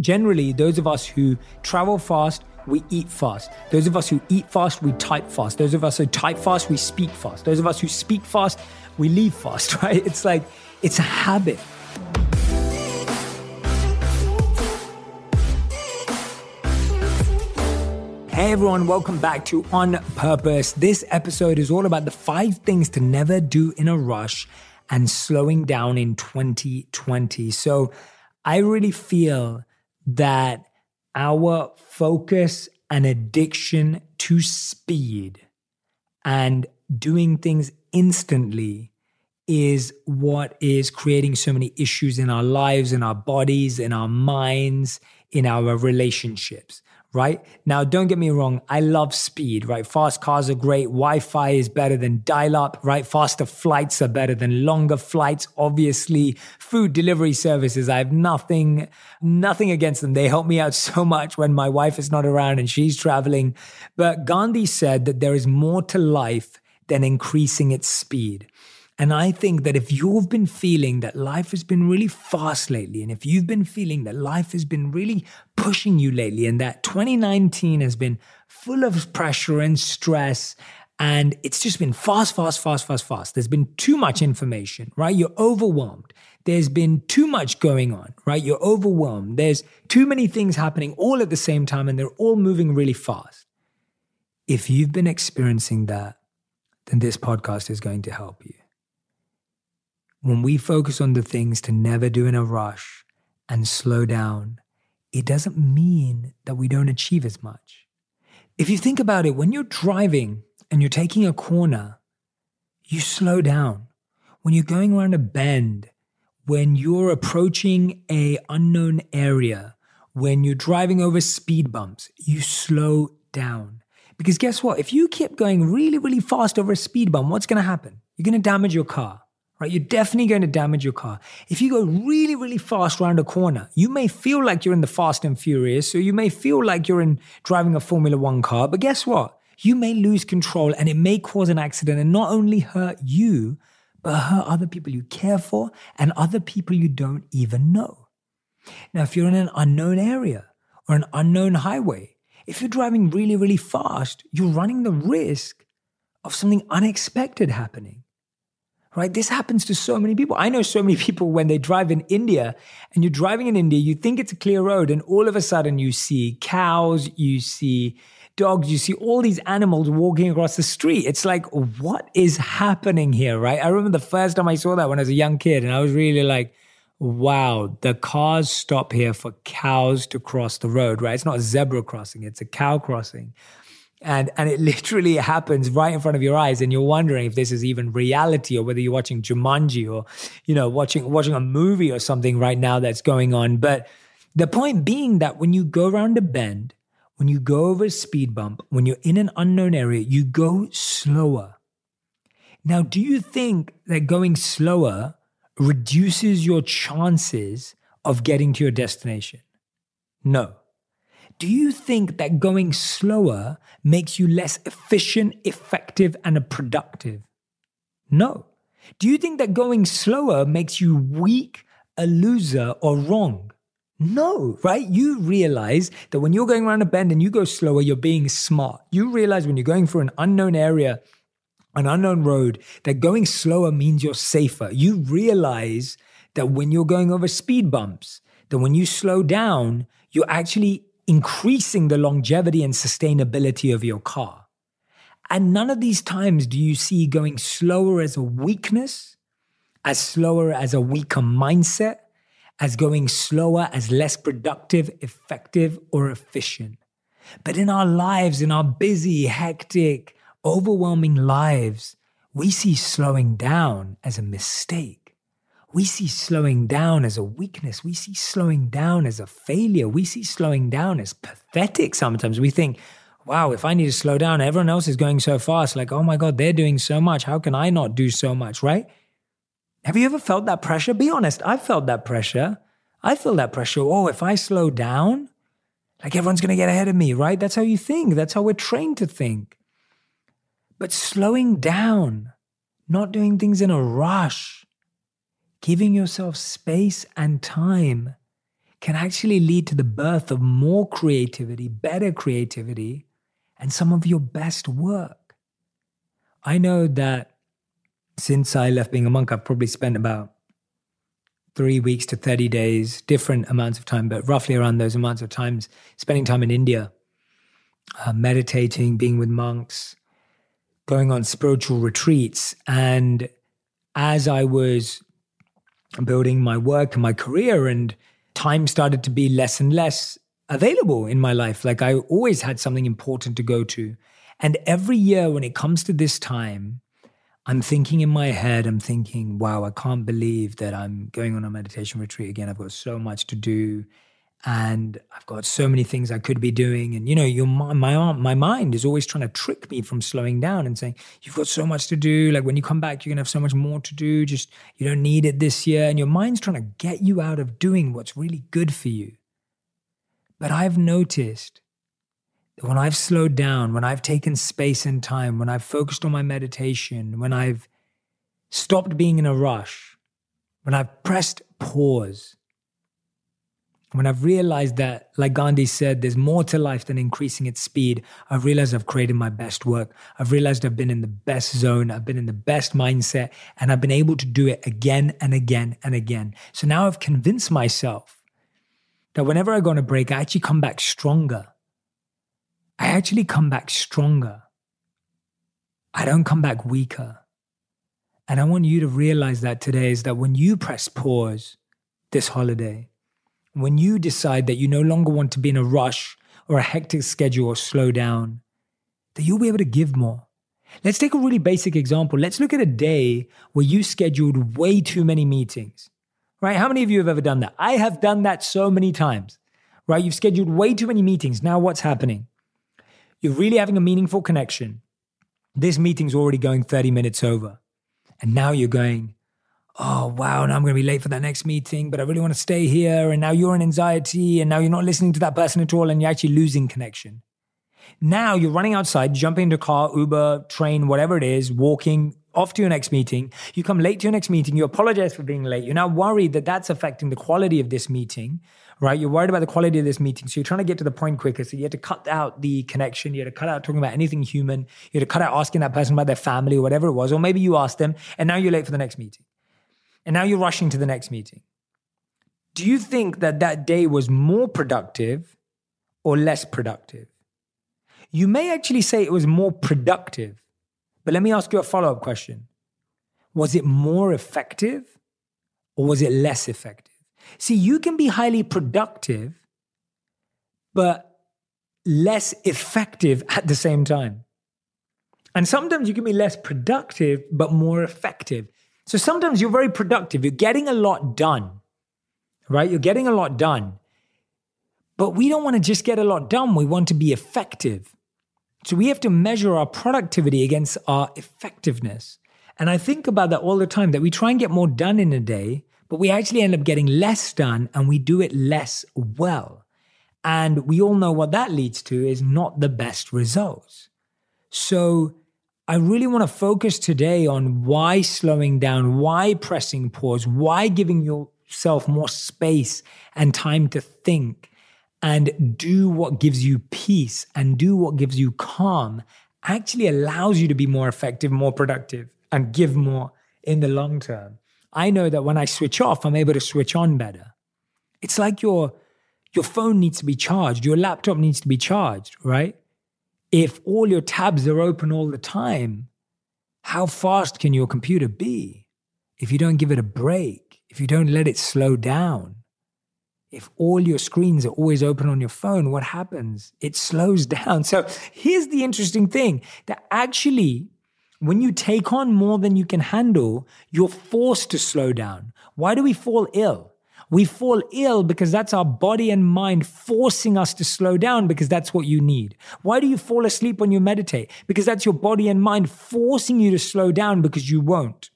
Generally, those of us who travel fast, we eat fast. Those of us who eat fast, we type fast. Those of us who type fast, we speak fast. Those of us who speak fast, we leave fast, right? It's like, it's a habit. Hey everyone, welcome back to On Purpose. This episode is all about the 5 things to never do in a rush and slowing down in 2020. So I really feel that our focus and addiction to speed and doing things instantly is what is creating so many issues in our lives, in our bodies, in our minds, in our relationships, right? Now, don't get me wrong. I love speed, right? Fast cars are great. Wi-Fi is better than dial-up, right? Faster flights are better than longer flights. Obviously, food delivery services, I have nothing against them. They help me out so much when my wife is not around and she's traveling. But Gandhi said that there is more to life than increasing its speed. And I think that if you've been feeling that life has been really fast lately, and if you've been feeling that life has been really pushing you lately, and that 2019 has been full of pressure and stress, and it's just been fast. There's been too much information, right? You're overwhelmed. There's been too much going on, right? You're overwhelmed. There's too many things happening all at the same time, and they're all moving really fast. If you've been experiencing that, then this podcast is going to help you. When we focus on the things to never do in a rush and slow down, it doesn't mean that we don't achieve as much. If you think about it, when you're driving and you're taking a corner, you slow down. When you're going around a bend, when you're approaching an unknown area, when you're driving over speed bumps, you slow down. Because guess what? If you keep going really, really fast over a speed bump, what's going to happen? You're going to damage your car. Right? You're definitely going to damage your car. If you go really, really fast around a corner, you may feel like you're in the Fast and Furious, so you may feel like you're in driving a Formula One car, but guess what? You may lose control and it may cause an accident and not only hurt you, but hurt other people you care for and other people you don't even know. Now, if you're in an unknown area or an unknown highway, if you're driving really, really fast, you're running the risk of something unexpected happening. Right? This happens to so many people. I know so many people when they drive in India and you're driving in India, you think it's a clear road and all of a sudden you see cows, you see dogs, you see all these animals walking across the street. It's like, what is happening here, right? I remember the first time I saw that when I was a young kid and I was really like, wow, the cars stop here for cows to cross the road, right? It's not a zebra crossing, it's a cow crossing. And it literally happens right in front of your eyes and you're wondering if this is even reality or whether you're watching Jumanji or, you know, watching a movie or something right now that's going on. But the point being that when you go around a bend, when you go over a speed bump, when you're in an unknown area, you go slower. Now, do you think that going slower reduces your chances of getting to your destination? No. Do you think that going slower makes you less efficient, effective, and productive? No. Do you think that going slower makes you weak, a loser, or wrong? No, right? You realize that when you're going around a bend and you go slower, you're being smart. You realize when you're going through an unknown area, an unknown road, that going slower means you're safer. You realize that when you're going over speed bumps, that when you slow down, you're actually increasing the longevity and sustainability of your car. And none of these times do you see going slower as a weakness, as slower as a weaker mindset, as going slower as less productive, effective, or efficient. But in our lives, in our busy, hectic, overwhelming lives, we see slowing down as a mistake. We see slowing down as a weakness. We see slowing down as a failure. We see slowing down as pathetic sometimes. We think, wow, if I need to slow down, everyone else is going so fast. Like, oh my God, they're doing so much. How can I not do so much, right? Have you ever felt that pressure? Be honest. I felt that pressure. I feel that pressure. Oh, if I slow down, like everyone's going to get ahead of me, right? That's how you think. That's how we're trained to think. But slowing down, not doing things in a rush, giving yourself space and time can actually lead to the birth of more creativity, better creativity, and some of your best work. I know that since I left being a monk, I've probably spent about 3 weeks to 30 days, different amounts of time, but roughly around those amounts of times, spending time in India, meditating, being with monks, going on spiritual retreats. And as I was building my work and my career, and time started to be less and less available in my life. Like I always had something important to go to. And every year when it comes to this time, I'm thinking in my head, wow, I can't believe that I'm going on a meditation retreat again. I've got so much to do and I've got so many things I could be doing. And, you know, my mind is always trying to trick me from slowing down and saying, you've got so much to do. Like when you come back, you're going to have so much more to do. Just, you don't need it this year. And your mind's trying to get you out of doing what's really good for you. But I've noticed that when I've slowed down, when I've taken space and time, when I've focused on my meditation, when I've stopped being in a rush, when I've pressed pause, when I've realized that, like Gandhi said, there's more to life than increasing its speed, I've realized I've created my best work. I've realized I've been in the best zone. I've been in the best mindset, and I've been able to do it again and again and again. So now I've convinced myself that whenever I go on a break, I actually come back stronger. I don't come back weaker. And I want you to realize that today is that when you press pause this holiday, when you decide that you no longer want to be in a rush or a hectic schedule or slow down, that you'll be able to give more. Let's take a really basic example. Let's look at a day where you scheduled way too many meetings, right? How many of you have ever done that? I have done that so many times, right? You've scheduled way too many meetings. Now what's happening? You're really having a meaningful connection. This meeting's already going 30 minutes over. And now you're going, oh, wow, now I'm going to be late for that next meeting, but I really want to stay here. And now you're in anxiety, and now you're not listening to that person at all, and you're actually losing connection. Now you're running outside, jumping into a car, Uber, train, whatever it is, walking off to your next meeting. You come late to your next meeting. You apologize for being late. You're now worried that that's affecting the quality of this meeting. Right? You're worried about the quality of this meeting. So you're trying to get to the point quicker. So you had to cut out the connection. You had to cut out talking about anything human. You had to cut out asking that person about their family or whatever it was. Or maybe you asked them and now you're late for the next meeting. And now you're rushing to the next meeting. Do you think that that day was more productive or less productive? You may actually say it was more productive, but let me ask you a follow-up question. Was it more effective or was it less effective? See, you can be highly productive, but less effective at the same time. And sometimes you can be less productive, but more effective. So sometimes you're very productive. You're getting a lot done, right? You're getting a lot done. But we don't want to just get a lot done. We want to be effective. So we have to measure our productivity against our effectiveness. And I think about that all the time, that we try and get more done in a day, but we actually end up getting less done and we do it less well. And we all know what that leads to is not the best results. So I really want to focus today on why slowing down, why pressing pause, why giving yourself more space and time to think and do what gives you peace and do what gives you calm actually allows you to be more effective, more productive, and give more in the long term. I know that when I switch off, I'm able to switch on better. It's like your phone needs to be charged. Your laptop needs to be charged, right? If all your tabs are open all the time, how fast can your computer be? If you don't give it a break, if you don't let it slow down, if all your screens are always open on your phone, what happens? It slows down. So here's the interesting thing, that actually, when you take on more than you can handle, you're forced to slow down. Why do we fall ill? We fall ill because that's our body and mind forcing us to slow down because that's what you need. Why do you fall asleep when you meditate? Because that's your body and mind forcing you to slow down because you won't.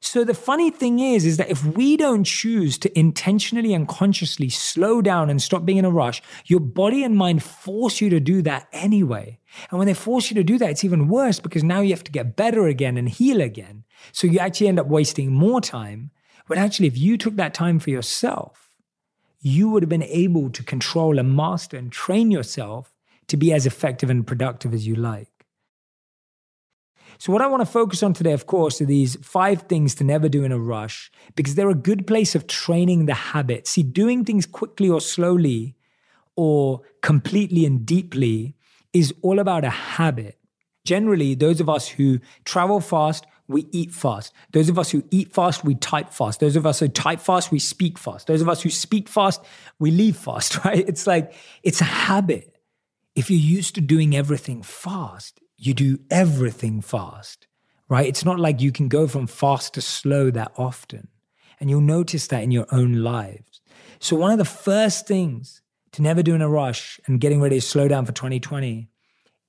So the funny thing is that if we don't choose to intentionally and consciously slow down and stop being in a rush, your body and mind force you to do that anyway. And when they force you to do that, it's even worse because now you have to get better again and heal again. So you actually end up wasting more time. But actually, if you took that time for yourself, you would have been able to control and master and train yourself to be as effective and productive as you like. So what I want to focus on today, of course, are these 5 things to never do in a rush, because they're a good place of training the habit. See, doing things quickly or slowly or completely and deeply is all about a habit. Generally, those of us who travel fast, we eat fast. Those of us who eat fast, we type fast. Those of us who type fast, we speak fast. Those of us who speak fast, we leave fast, right? It's like, it's a habit. If you're used to doing everything fast, you do everything fast, right? It's not like you can go from fast to slow that often. And you'll notice that in your own lives. So one of the first things to never do in a rush and getting ready to slow down for 2020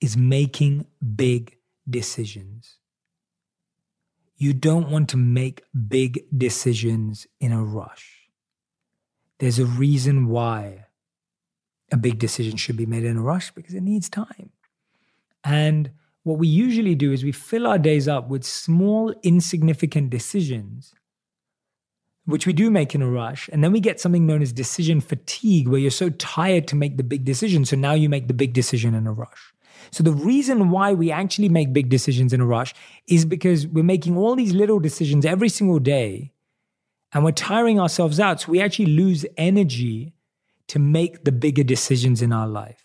is making big decisions. You don't want to make big decisions in a rush. There's a reason why a big decision should be made in a rush, because it needs time. And what we usually do is we fill our days up with small, insignificant decisions, which we do make in a rush. And then we get something known as decision fatigue, where you're so tired to make the big decision. So now you make the big decision in a rush. So the reason why we actually make big decisions in a rush is because we're making all these little decisions every single day, and we're tiring ourselves out. So we actually lose energy to make the bigger decisions in our life.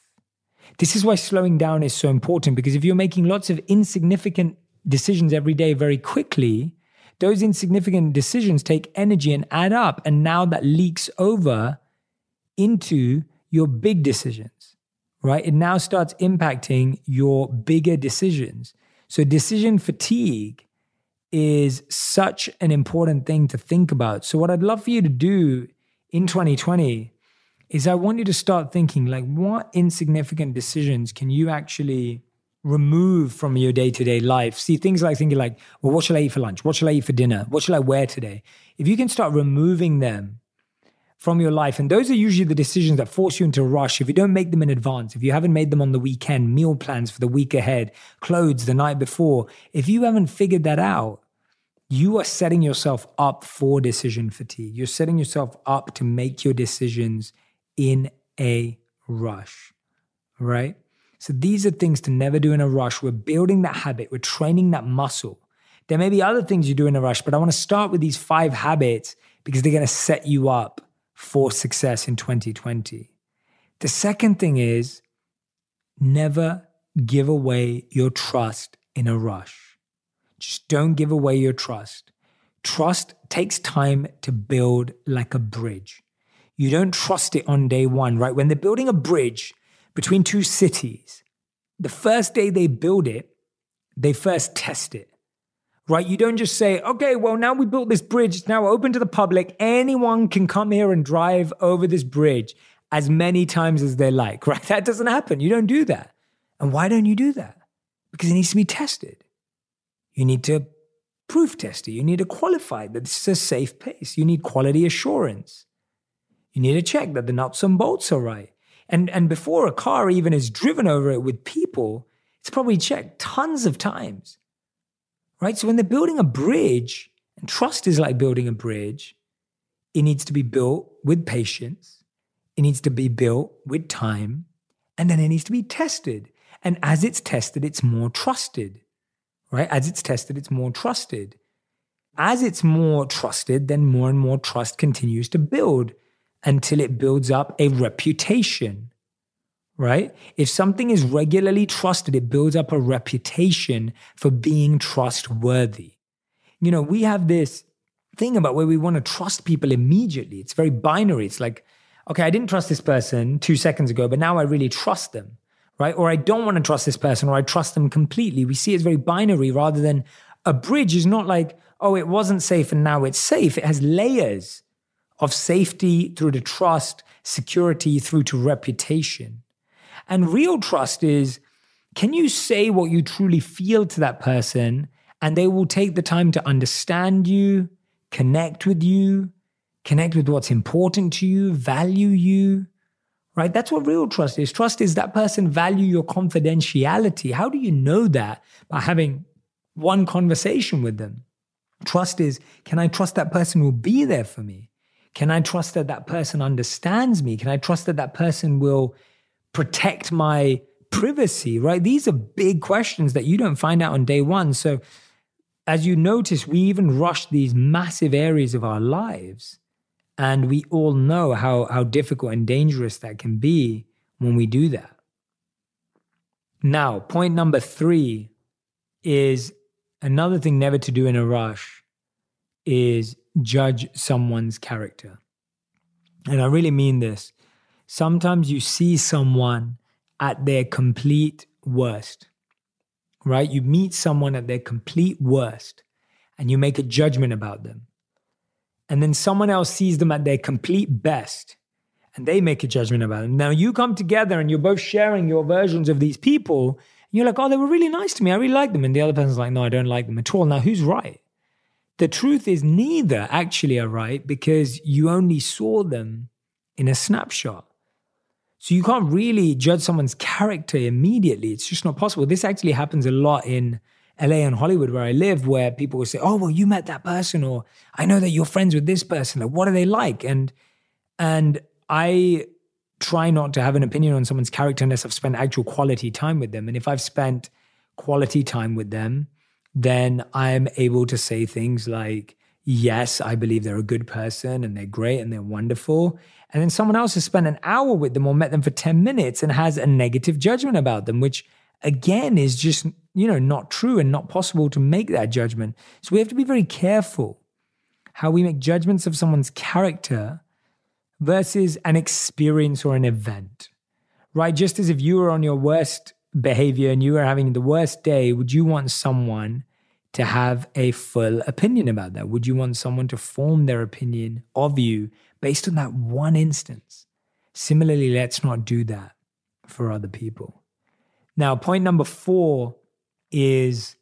This is why slowing down is so important, because if you're making lots of insignificant decisions every day very quickly, those insignificant decisions take energy and add up. And now that leaks over into your big decisions, right? It now starts impacting your bigger decisions. So decision fatigue is such an important thing to think about. So what I'd love for you to do in 2020 is I want you to start thinking, like, what insignificant decisions can you actually remove from your day-to-day life? See, things like thinking like, well, what shall I eat for lunch? What shall I eat for dinner? What shall I wear today? If you can start removing them from your life, and those are usually the decisions that force you into a rush. If you don't make them in advance, if you haven't made them on the weekend, meal plans for the week ahead, clothes the night before, if you haven't figured that out, you are setting yourself up for decision fatigue. You're setting yourself up to make your decisions in a rush, right? So these are things to never do in a rush. We're building that habit. We're training that muscle. There may be other things you do in a rush, but I want to start with these 5 habits because they're going to set you up for success in 2020. The second thing is never give away your trust in a rush. Just don't give away your trust. Trust takes time to build, like a bridge. You don't trust it on day one, right? When they're building a bridge between two cities, the first day they build it, they first test it, right? You don't just say, okay, well, now we built this bridge. It's now open to the public. Anyone can come here and drive over this bridge as many times as they like, right? That doesn't happen. You don't do that. And why don't you do that? Because it needs to be tested. You need to proof test it. You need to qualify that this is a safe place. You need quality assurance. You need to check that the nuts and bolts are right. And before a car even is driven over it with people, it's probably checked tons of times, right? So when they're building a bridge, and trust is like building a bridge, it needs to be built with patience. It needs to be built with time. And then it needs to be tested. And as it's tested, it's more trusted, right? As it's tested, it's more trusted. As it's more trusted, then more and more trust continues to build, until it builds up a reputation, right? If something is regularly trusted, it builds up a reputation for being trustworthy. You know, we have this thing about where we want to trust people immediately. It's very binary. It's like, okay, I didn't trust this person 2 seconds ago, but now I really trust them, right? Or I don't want to trust this person, or I trust them completely. We see it as very binary, rather than a bridge is not like, oh, it wasn't safe and now it's safe. It has layers of safety through to trust, security through to reputation. And real trust is, can you say what you truly feel to that person and they will take the time to understand you, connect with what's important to you, value you, right? That's what real trust is. Trust is that person value your confidentiality. How do you know that? By having one conversation with them. Trust is, can I trust that person will be there for me? Can I trust that that person understands me? Can I trust that that person will protect my privacy, right? These are big questions that you don't find out on day one. So as you notice, we even rush these massive areas of our lives. And we all know how difficult and dangerous that can be when we do that. Now, point number 3 is another thing never to do in a rush is judge someone's character. And I really mean this. Sometimes you see someone at their complete worst, right? You meet someone at their complete worst and you make a judgment about them. And then someone else sees them at their complete best and they make a judgment about them. Now you come together and you're both sharing your versions of these people. And you're like, oh, they were really nice to me. I really like them. And the other person's like, no, I don't like them at all. Now who's right? The truth is neither actually are right because you only saw them in a snapshot. So you can't really judge someone's character immediately. It's just not possible. This actually happens a lot in LA and Hollywood where I live, where people will say, oh, well, you met that person, or I know that you're friends with this person. Like, what are they like? And I try not to have an opinion on someone's character unless I've spent actual quality time with them. And if I've spent quality time with them, then I'm able to say things like, yes, I believe they're a good person and they're great and they're wonderful. And then someone else has spent an hour with them or met them for 10 minutes and has a negative judgment about them, which again is just, not true and not possible to make that judgment. So we have to be very careful how we make judgments of someone's character versus an experience or an event, right? Just as if you were on your worst behavior and you are having the worst day, would you want someone to have a full opinion about that? Would you want someone to form their opinion of you based on that one instance? Similarly, let's not do that for other people. Now, point number 4 is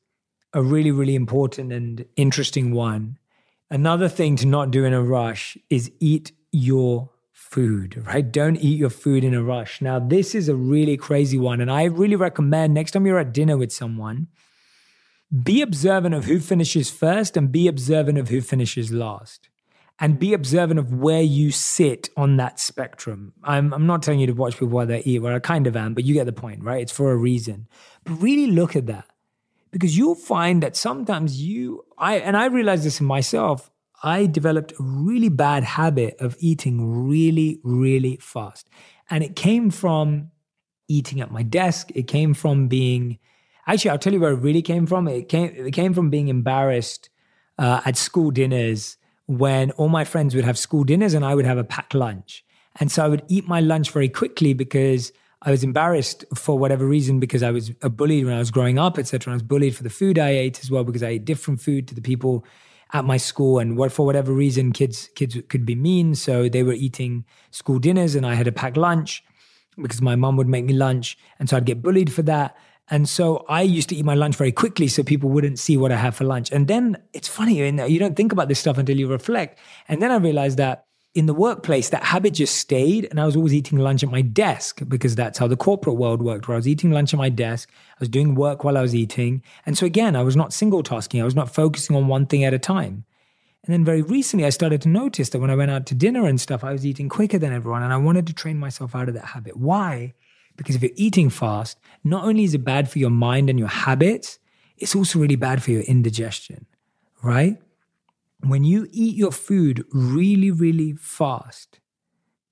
a really, really important and interesting one. Another thing to not do in a rush is eat your food, right? Don't eat your food in a rush. Now, this is a really crazy one. And I really recommend next time you're at dinner with someone, be observant of who finishes first and be observant of who finishes last. And be observant of where you sit on that spectrum. I'm not telling you to watch people while they eat, well, I kind of am, but you get the point, right? It's for a reason. But really look at that, because you'll find that sometimes I realized this in myself, I developed a really bad habit of eating really, really fast. And it came from eating at my desk. It came from being, actually, I'll tell you where it really came from. It came from being embarrassed at school dinners when all my friends would have school dinners and I would have a packed lunch. And so I would eat my lunch very quickly because I was embarrassed for whatever reason, because I was a bully when I was growing up, etc. I was bullied for the food I ate as well, because I ate different food to the people at my school, and for whatever reason, kids could be mean. So they were eating school dinners and I had a packed lunch because my mum would make me lunch. And so I'd get bullied for that. And so I used to eat my lunch very quickly so people wouldn't see what I had for lunch. And then it's funny, you don't think about this stuff until you reflect. And then I realized that in the workplace, that habit just stayed. And I was always eating lunch at my desk because that's how the corporate world worked, where I was eating lunch at my desk. I was doing work while I was eating. And so again, I was not single tasking. I was not focusing on one thing at a time. And then very recently, I started to notice that when I went out to dinner and stuff, I was eating quicker than everyone. And I wanted to train myself out of that habit. Why? Because if you're eating fast, not only is it bad for your mind and your habits, it's also really bad for your indigestion, right? When you eat your food really, really fast,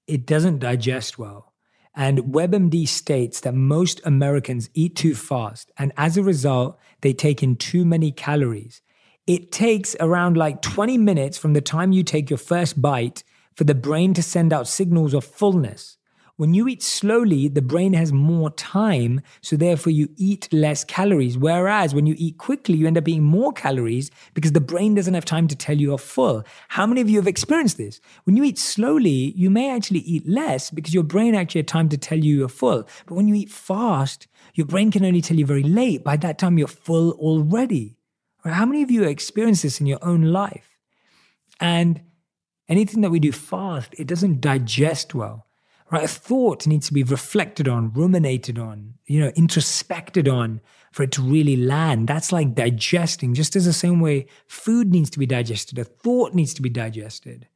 it doesn't digest well. And WebMD states that most Americans eat too fast, and as a result, they take in too many calories. It takes around 20 minutes from the time you take your first bite for the brain to send out signals of fullness. When you eat slowly, the brain has more time, so therefore you eat less calories. Whereas when you eat quickly, you end up eating more calories because the brain doesn't have time to tell you you're full. How many of you have experienced this? When you eat slowly, you may actually eat less because your brain actually had time to tell you you're full. But when you eat fast, your brain can only tell you very late. By that time, you're full already. How many of you experience this in your own life? And anything that we do fast, it doesn't digest well. Right, a thought needs to be reflected on, ruminated on, introspected on for it to really land. That's like digesting, just as the same way food needs to be digested, a thought needs to be digested,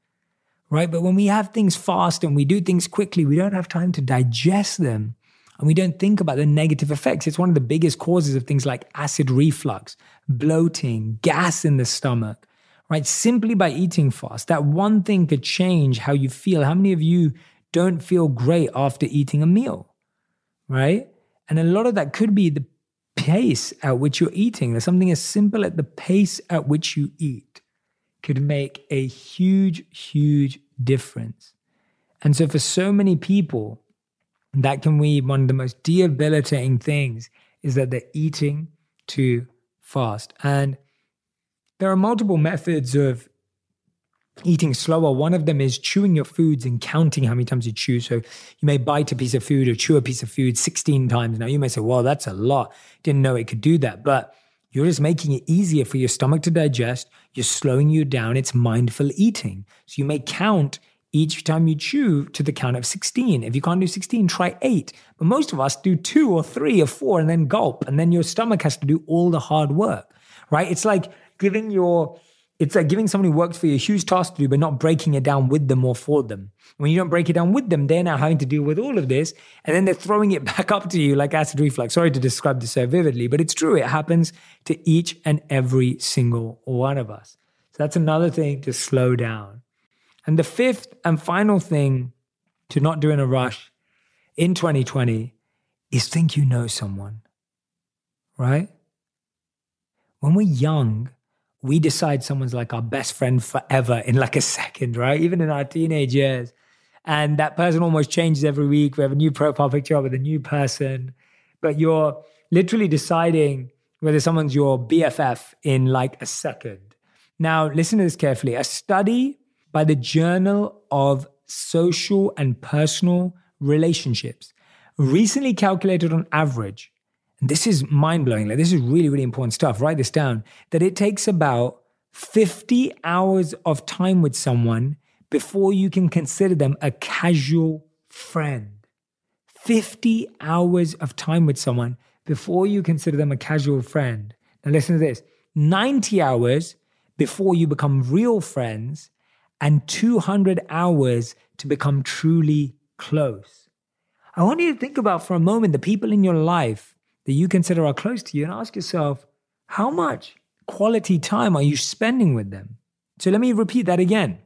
right? But when we have things fast and we do things quickly, we don't have time to digest them. And we don't think about the negative effects. It's one of the biggest causes of things like acid reflux, bloating, gas in the stomach, right? Simply by eating fast, that one thing could change how you feel. How many of you don't feel great after eating a meal, right? And a lot of that could be the pace at which you're eating. There's something as simple as the pace at which you eat could make a huge, huge difference. And so for so many people, that can be one of the most debilitating things, is that they're eating too fast. And there are multiple methods of eating slower. One of them is chewing your foods and counting how many times you chew. So you may bite a piece of food or chew a piece of food 16 times. Now you may say, well, that's a lot. Didn't know it could do that. But you're just making it easier for your stomach to digest. You're slowing you down. It's mindful eating. So you may count each time you chew to the count of 16. If you can't do 16, try 8. But most of us do 2 or 3 or 4 and then gulp. And then your stomach has to do all the hard work, right? It's like giving someone who works for you a huge task to do, but not breaking it down with them or for them. When you don't break it down with them, they're now having to deal with all of this. And then they're throwing it back up to you like acid reflux. Sorry to describe this so vividly, but it's true. It happens to each and every single one of us. So that's another thing to slow down. And the fifth and final thing to not do in a rush in 2020 is think you know someone, right? When we're young, we decide someone's like our best friend forever in like a second, right? Even in our teenage years. And that person almost changes every week. We have a new profile picture up with a new person. But you're literally deciding whether someone's your BFF in like a second. Now, listen to this carefully. A study by the Journal of Social and Personal Relationships recently calculated on average, and this is mind-blowing, like this is really, really important stuff, write this down, that it takes about 50 hours of time with someone before you can consider them a casual friend. 50 hours of time with someone before you consider them a casual friend. Now listen to this, 90 hours before you become real friends, and 200 hours to become truly close. I want you to think about for a moment the people in your life that you consider are close to you and ask yourself, how much quality time are you spending with them? So let me repeat that again.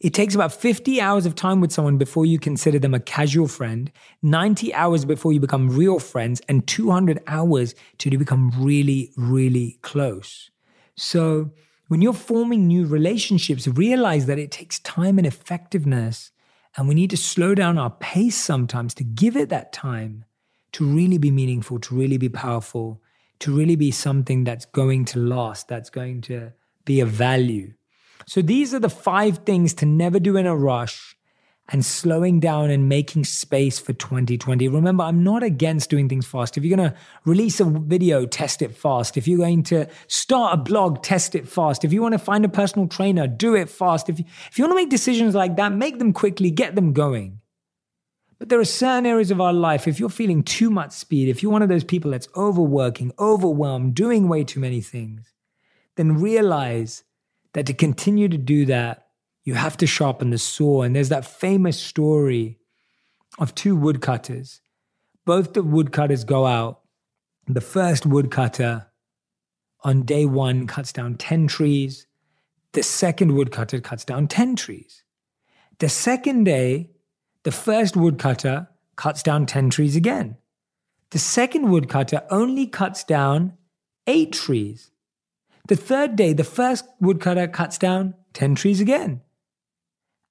It takes about 50 hours of time with someone before you consider them a casual friend, 90 hours before you become real friends, and 200 hours till you become really, really close. So when you're forming new relationships, realize that it takes time and effectiveness, and we need to slow down our pace sometimes to give it that time to really be meaningful, to really be powerful, to really be something that's going to last, that's going to be of value. So these are the 5 things to never do in a rush and slowing down and making space for 2020. Remember, I'm not against doing things fast. If you're going to release a video, test it fast. If you're going to start a blog, test it fast. If you want to find a personal trainer, do it fast. If you want to make decisions like that, make them quickly, get them going. But there are certain areas of our life, if you're feeling too much speed, if you're one of those people that's overworking, overwhelmed, doing way too many things, then realize that to continue to do that, you have to sharpen the saw. And there's that famous story of 2 woodcutters. Both the woodcutters go out. The first woodcutter on day 1 cuts down 10 trees. The second woodcutter cuts down 10 trees. The second day, the first woodcutter cuts down 10 trees again. The second woodcutter only cuts down 8 trees. The third day, the first woodcutter cuts down 10 trees again.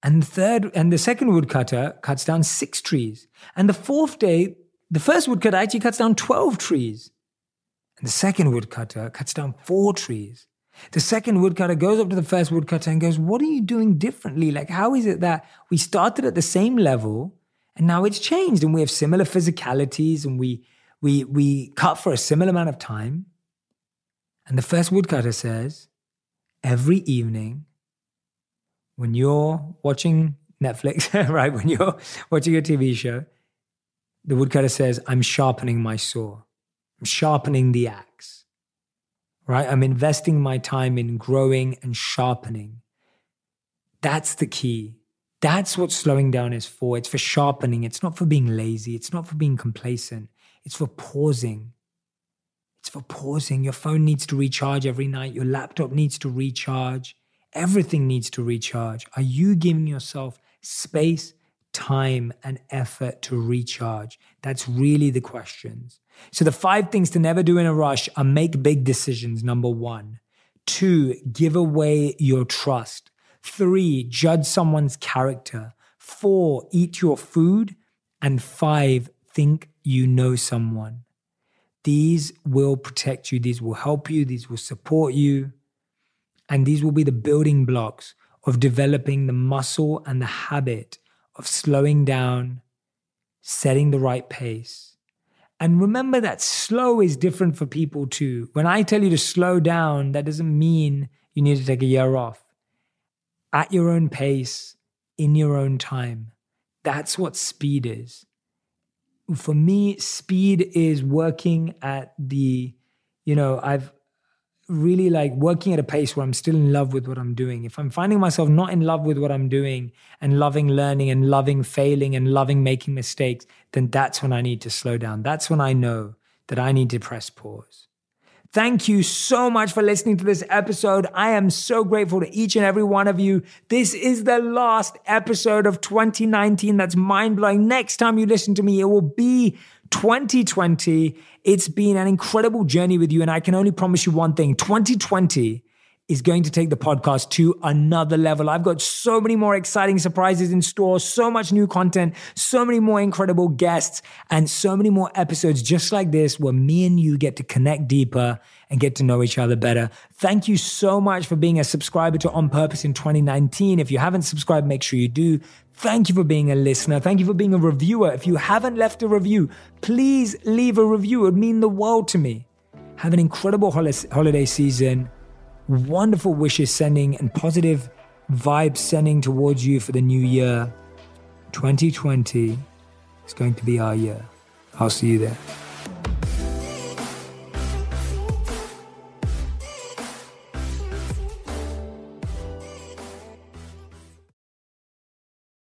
And the second woodcutter cuts down 6 trees. And the fourth day, the first woodcutter actually cuts down 12 trees. And the second woodcutter cuts down 4 trees. The second woodcutter goes up to the first woodcutter and goes, what are you doing differently? Like, how is it that we started at the same level and now it's changed and we have similar physicalities and we cut for a similar amount of time? And the first woodcutter says, every evening, when you're watching Netflix, right? When you're watching your TV show, the woodcutter says, I'm sharpening my saw. I'm sharpening the axe, right? I'm investing my time in growing and sharpening. That's the key That's what slowing down is for. It's for sharpening. It's not for being lazy. It's not for being complacent. It's for pausing. It's for pausing. Your phone needs to recharge every night. Your laptop needs to recharge. Everything needs to recharge. Are you giving yourself space, time, and effort to recharge? That's really the questions. So the 5 things to never do in a rush are make big decisions, number 1. 2, give away your trust. 3, judge someone's character. 4, eat your food. And 5, think you know someone. These will protect you. These will help you. These will support you. And these will be the building blocks of developing the muscle and the habit of slowing down, setting the right pace. And remember that slow is different for people too. When I tell you to slow down, that doesn't mean you need to take a year off. At your own pace, in your own time. That's what speed is. For me, speed is working at the, I've really like working at a pace where I'm still in love with what I'm doing. If I'm finding myself not in love with what I'm doing and loving learning and loving failing and loving making mistakes, then that's when I need to slow down. That's when I know that I need to press pause. Thank you so much for listening to this episode. I am so grateful to each and every one of you. This is the last episode of 2019. That's mind-blowing. Next time you listen to me, it will be 2020. It's been an incredible journey with you, and I can only promise you one thing. 2020 is going to take the podcast to another level. I've got so many more exciting surprises in store, so much new content, so many more incredible guests, and so many more episodes just like this where me and you get to connect deeper and get to know each other better. Thank you so much for being a subscriber to On Purpose in 2019. If you haven't subscribed, make sure you do. Thank you for being a listener. Thank you for being a reviewer. If you haven't left a review, please leave a review. It would mean the world to me. Have an incredible holiday season. Wonderful wishes sending and positive vibes sending towards you for the new year. 2020 is going to be our year. I'll see you there.